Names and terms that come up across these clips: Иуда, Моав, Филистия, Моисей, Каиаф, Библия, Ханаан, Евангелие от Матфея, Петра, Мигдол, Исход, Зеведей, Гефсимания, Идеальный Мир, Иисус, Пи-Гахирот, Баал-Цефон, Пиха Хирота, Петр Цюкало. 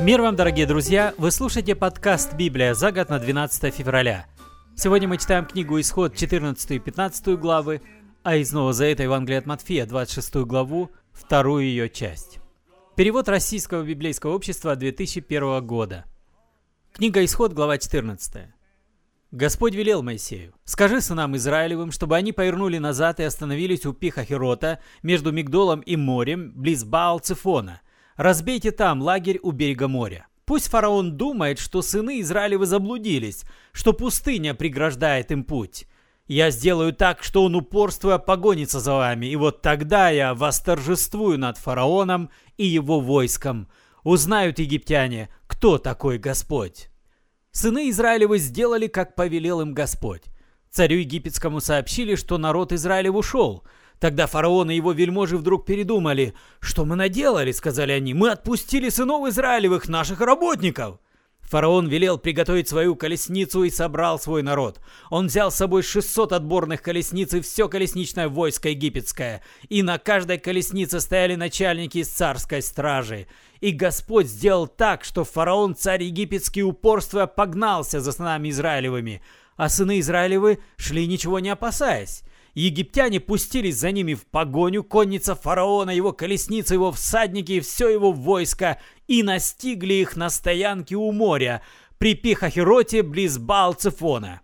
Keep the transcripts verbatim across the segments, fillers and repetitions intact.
Мир вам, дорогие друзья! Вы слушаете подкаст «Библия за год» на двенадцатое февраля. Сегодня мы читаем книгу «Исход» четырнадцатую и пятнадцатую главы, а из Нового Завета Евангелие от Матфея двадцать шестую главу, вторую ее часть. Перевод Российского библейского общества две тысячи первого года. Книга «Исход», глава четырнадцатая. «Господь велел Моисею: скажи сынам Израилевым, чтобы они повернули назад и остановились у Пиха Хирота между Мигдолом и морем, близ Баал-Цефона. Разбейте там лагерь у берега моря. Пусть фараон думает, что сыны Израилевы заблудились, что пустыня преграждает им путь. Я сделаю так, что он, упорствуя, погонится за вами, и вот тогда я восторжествую над фараоном и его войском. Узнают египтяне, кто такой Господь». Сыны Израилевы сделали, как повелел им Господь. Царю египетскому сообщили, что народ Израилев ушел. Тогда фараон и его вельможи вдруг передумали. «Что мы наделали?» — сказали они. «Мы отпустили сынов Израилевых, наших работников!» Фараон велел приготовить свою колесницу и собрал свой народ. Он взял с собой шестьсот отборных колесниц и все колесничное войско египетское. И на каждой колеснице стояли начальники из царской стражи. И Господь сделал так, что фараон, царь египетский, упорствуя, погнался за сынами Израилевыми, а сыны Израилевы шли, ничего не опасаясь. Египтяне пустились за ними в погоню, конница фараона, его колесницы, его всадники и все его войско, и настигли их на стоянке у моря, при Пи-Гахироте, близ Баал-Цефона.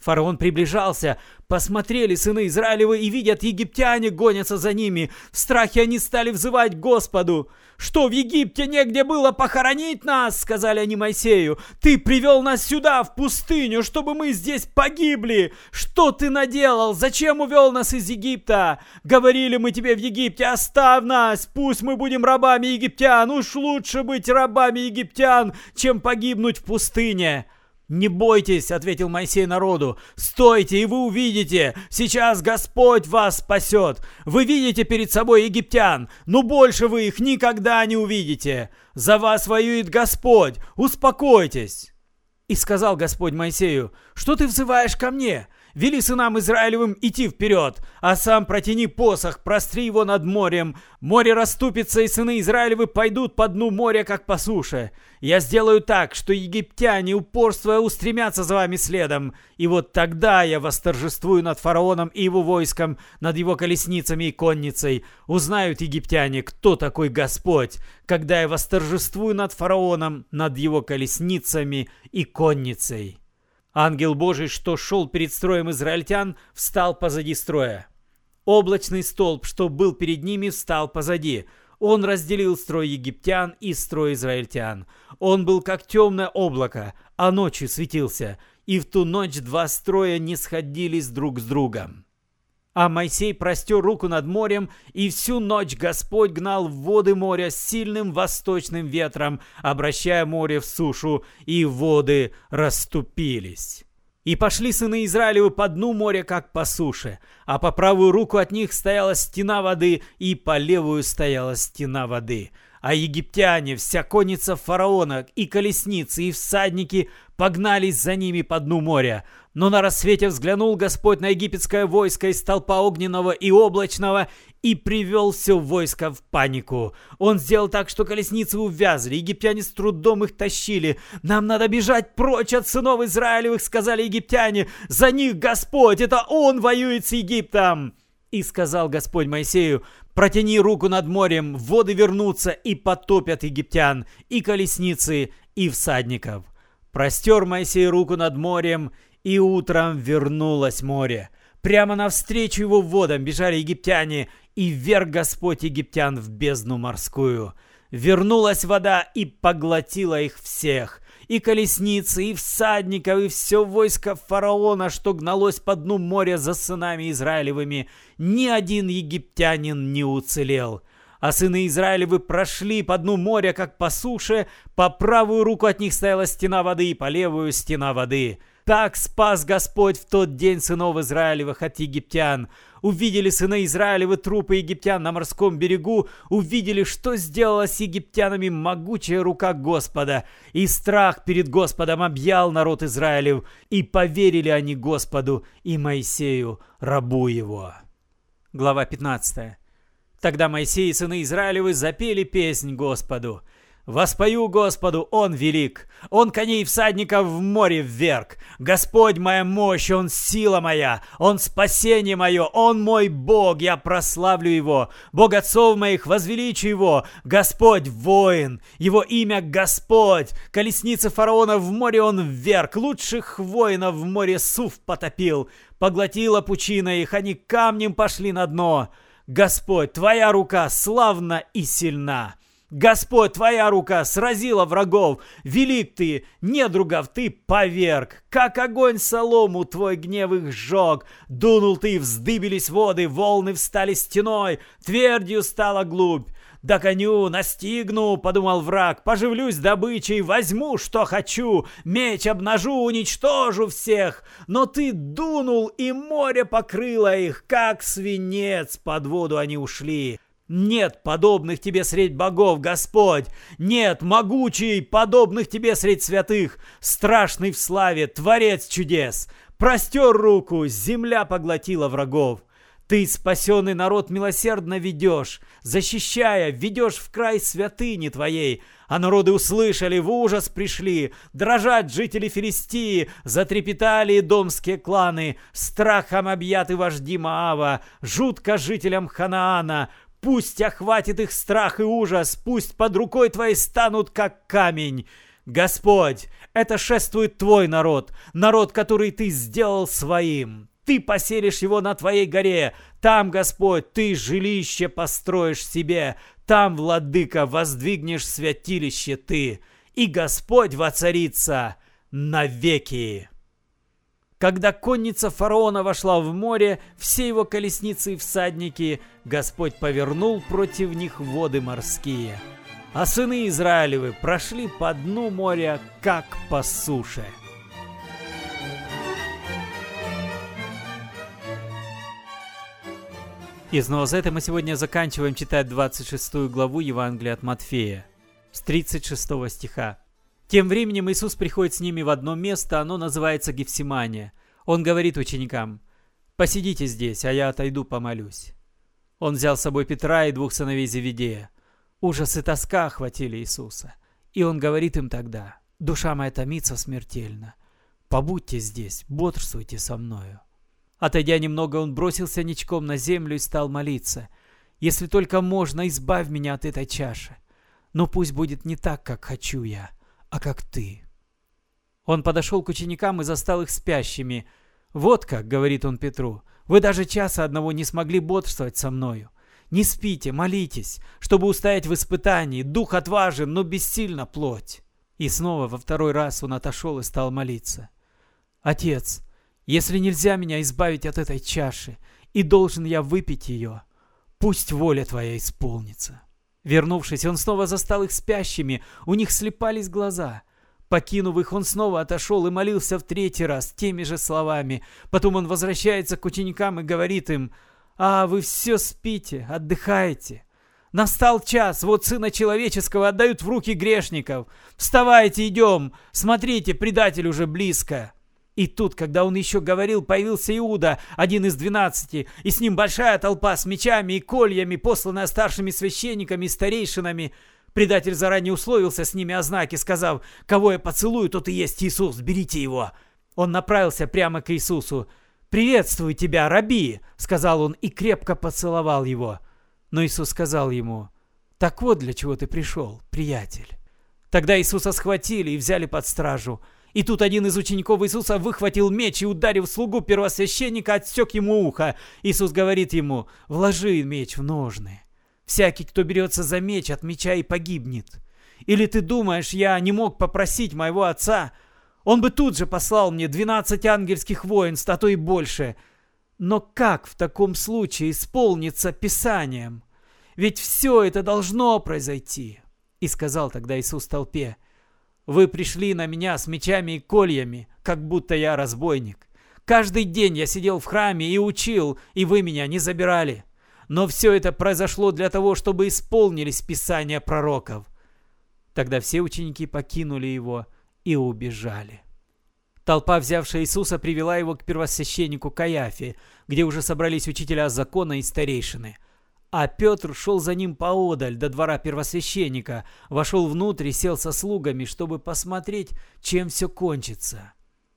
Фараон приближался, посмотрели сыны Израилевы и видят, египтяне гонятся за ними. В страхе они стали взывать Господу. «Что, в Египте негде было похоронить нас?» — сказали они Моисею. «Ты привел нас сюда, в пустыню, чтобы мы здесь погибли. Что ты наделал? Зачем увел нас из Египта? Говорили мы тебе в Египте: оставь нас, пусть мы будем рабами египтян. Уж лучше быть рабами египтян, чем погибнуть в пустыне». «Не бойтесь», — ответил Моисей народу, — «стойте, и вы увидите, сейчас Господь вас спасет. Вы видите перед собой египтян, но больше вы их никогда не увидите. За вас воюет Господь, успокойтесь». И сказал Господь Моисею: «Что ты взываешь ко мне? Вели сынам Израилевым идти вперед, а сам протяни посох, простри его над морем. Море расступится, и сыны Израилевы пойдут по дну моря, как по суше. Я сделаю так, что египтяне, упорствуя, устремятся за вами следом. И вот тогда я восторжествую над фараоном и его войском, над его колесницами и конницей. Узнают египтяне, кто такой Господь, когда я восторжествую над фараоном, над его колесницами и конницей». Ангел Божий, что шел перед строем израильтян, встал позади строя. Облачный столб, что был перед ними, встал позади. Он разделил строй египтян и строй израильтян. Он был как темное облако, а ночью светился. И в ту ночь два строя не сходились друг с другом. А Моисей простер руку над морем, и всю ночь Господь гнал воды моря сильным восточным ветром, обращая море в сушу, и воды расступились. И пошли сыны Израилевы по дну моря, как по суше, а по правую руку от них стояла стена воды, и по левую стояла стена воды. А египтяне, вся конница фараона, и колесницы, и всадники погнались за ними по дну моря. Но на рассвете взглянул Господь на египетское войско из столпа огненного и облачного и привел все войско в панику. Он сделал так, что колесницы увязли, египтяне с трудом их тащили. «Нам надо бежать прочь от сынов Израилевых», — сказали египтяне. «За них Господь, это Он воюет с Египтом». И сказал Господь Моисею: «Протяни руку над морем, воды вернутся и потопят египтян, и колесницы, и всадников». Простер Моисей руку над морем, и утром вернулось море. Прямо навстречу его водам бежали египтяне, и вверг Господь египтян в бездну морскую. Вернулась вода и поглотила их всех. И колесницы, и всадников, и все войско фараона, что гналось по дну моря за сынами Израилевыми. Ни один египтянин не уцелел. А сыны Израилевы прошли по дну моря, как по суше. По правую руку от них стояла стена воды, и по левую — стена воды. Так спас Господь в тот день сынов Израилевых от египтян. Увидели сыны Израилевы трупы египтян на морском берегу, увидели, что сделала с египтянами могучая рука Господа. И страх перед Господом объял народ Израилев, и поверили они Господу и Моисею, рабу его. Глава пятнадцатая. Тогда Моисей и сыны Израилевы запели песнь Господу. Воспою Господу, Он велик, Он коней всадников в море вверг. Господь моя мощь, Он сила моя, Он спасение мое, Он мой Бог, я прославлю Его. Бог отцов моих, возвеличу Его, Господь воин, Его имя Господь. Колесницы фараона в море Он вверг, лучших воинов в море Суф потопил. Поглотила пучина их, они камнем пошли на дно. Господь, Твоя рука славна и сильна. Господь, Твоя рука сразила врагов, велик Ты, недругов Ты поверг, как огонь солому Твой гнев их сжег, дунул Ты, вздыбились воды, волны встали стеной, твердью стала глубь. «Доконю, настигну», — подумал враг, — «поживлюсь добычей, возьму, что хочу, меч обнажу, уничтожу всех». Но ты дунул, и море покрыло их, как свинец, под воду они ушли. Нет подобных тебе средь богов, Господь, нет могучий, подобных тебе средь святых, страшный в славе, творец чудес. Простер руку, земля поглотила врагов. Ты спасенный народ милосердно ведешь, защищая, ведешь в край святыни твоей. А народы услышали, в ужас пришли, дрожат жители Филистии, затрепетали домские кланы, страхом объяты вожди Моава, жутко жителям Ханаана. Пусть охватит их страх и ужас, пусть под рукой твоей станут, как камень. Господь, это шествует твой народ, народ, который ты сделал своим. Ты поселишь его на твоей горе. Там, Господь, ты жилище построишь себе. Там, владыка, воздвигнешь святилище ты. И Господь воцарится навеки. Когда конница фараона вошла в море, все его колесницы и всадники, Господь повернул против них воды морские. А сыны Израилевы прошли по дну моря, как по суше. И снова за это мы сегодня заканчиваем читать двадцать шестую главу Евангелия от Матфея, с тридцать шестого стиха. Тем временем Иисус приходит с ними в одно место, оно называется Гефсимания. Он говорит ученикам: «Посидите здесь, а я отойду помолюсь». Он взял с собой Петра и двух сыновей Зеведея. Ужас и тоска охватили Иисуса. И он говорит им тогда: «Душа моя томится смертельно. Побудьте здесь, бодрствуйте со мною». Отойдя немного, он бросился ничком на землю и стал молиться: «Если только можно, избавь меня от этой чаши. Но пусть будет не так, как хочу я, а как ты». Он подошел к ученикам и застал их спящими. «Вот как, — говорит он Петру, — вы даже часа одного не смогли бодрствовать со мною. Не спите, молитесь, чтобы устоять в испытании. Дух отважен, но бессильна плоть». И снова во второй раз он отошел и стал молиться: «Отец, если нельзя меня избавить от этой чаши, и должен я выпить ее, пусть воля твоя исполнится». Вернувшись, он снова застал их спящими, у них слепались глаза. Покинув их, он снова отошел и молился в третий раз теми же словами. Потом он возвращается к ученикам и говорит им: «А, вы все спите, отдыхаете. Настал час, вот Сына Человеческого отдают в руки грешников. Вставайте, идем, смотрите, предатель уже близко». И тут, когда он еще говорил, появился Иуда, один из двенадцати, и с ним большая толпа с мечами и кольями, посланная старшими священниками и старейшинами. Предатель заранее условился с ними о знаке, сказав: «Кого я поцелую, тот и есть Иисус, берите его». Он направился прямо к Иисусу. «Приветствую тебя, раби», — сказал он, и крепко поцеловал его. Но Иисус сказал ему: «Так вот для чего ты пришел, приятель». Тогда Иисуса схватили и взяли под стражу. И тут один из учеников Иисуса выхватил меч и, ударив слугу первосвященника, отсек ему ухо. Иисус говорит ему: «Вложи меч в ножны. Всякий, кто берется за меч, от меча и погибнет. Или ты думаешь, я не мог попросить моего отца? Он бы тут же послал мне двенадцать ангельских воинств, а то и больше. Но как в таком случае исполнится Писанием? Ведь все это должно произойти». И сказал тогда Иисус толпе: «Вы пришли на меня с мечами и кольями, как будто я разбойник. Каждый день я сидел в храме и учил, и вы меня не забирали. Но все это произошло для того, чтобы исполнились Писания пророков». Тогда все ученики покинули его и убежали. Толпа, взявшая Иисуса, привела его к первосвященнику Каиафе, где уже собрались учителя закона и старейшины. А Петр шел за ним поодаль до двора первосвященника, вошел внутрь и сел со слугами, чтобы посмотреть, чем все кончится.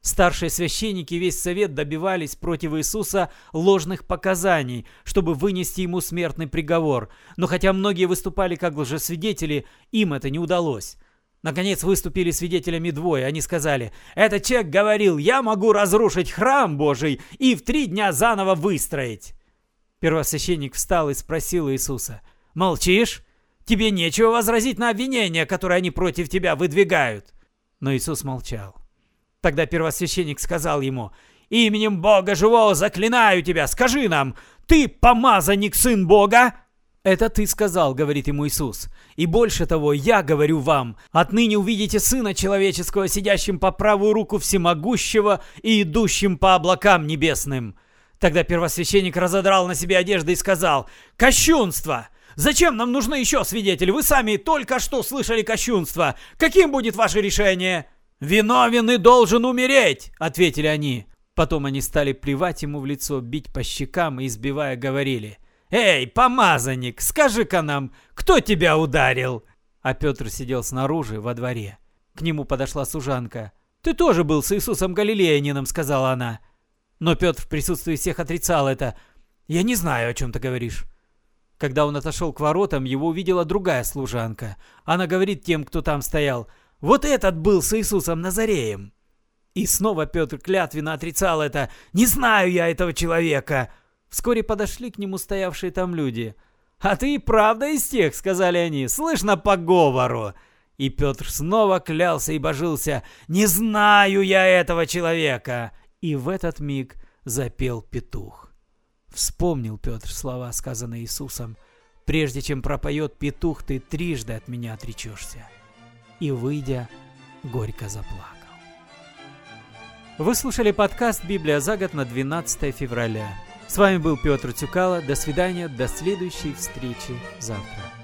Старшие священники весь совет добивались против Иисуса ложных показаний, чтобы вынести ему смертный приговор. Но хотя многие выступали как лжесвидетели, им это не удалось. Наконец выступили свидетелями двое. Они сказали: «Этот человек говорил, я могу разрушить храм Божий и в три дня заново выстроить». Первосвященник встал и спросил Иисуса: «Молчишь? Тебе нечего возразить на обвинения, которые они против тебя выдвигают?» Но Иисус молчал. Тогда первосвященник сказал ему: «Именем Бога живого заклинаю тебя, скажи нам, ты помазанник, сын Бога?» «Это ты сказал, — говорит ему Иисус, — и больше того, я говорю вам, отныне увидите Сына Человеческого, сидящим по правую руку Всемогущего и идущим по облакам небесным». Тогда первосвященник разодрал на себе одежды и сказал: «Кощунство! Зачем нам нужны еще свидетели? Вы сами только что слышали кощунство. Каким будет ваше решение?» «Виновен и должен умереть!» — ответили они. Потом они стали плевать ему в лицо, бить по щекам и, избивая, говорили: «Эй, помазанник, скажи-ка нам, кто тебя ударил?» А Петр сидел снаружи, во дворе. К нему подошла служанка. «Ты тоже был с Иисусом Галилеянином», — сказала она. Но Петр в присутствии всех отрицал это. «Я не знаю, о чем ты говоришь». Когда он отошел к воротам, его увидела другая служанка. Она говорит тем, кто там стоял: «Вот этот был с Иисусом Назареем». И снова Петр клятвенно отрицал это: «Не знаю я этого человека». Вскоре подошли к нему стоявшие там люди. «А ты и правда из тех, — сказали они, — слышно по говору». И Петр снова клялся и божился: «Не знаю я этого человека». И в этот миг запел петух. Вспомнил Петр слова, сказанные Иисусом: «Прежде чем пропоет петух, ты трижды от меня отречешься». И, выйдя, горько заплакал. Вы слушали подкаст «Библия за год» на двенадцатое февраля. С вами был Петр Цюкало. До свидания, до следующей встречи завтра.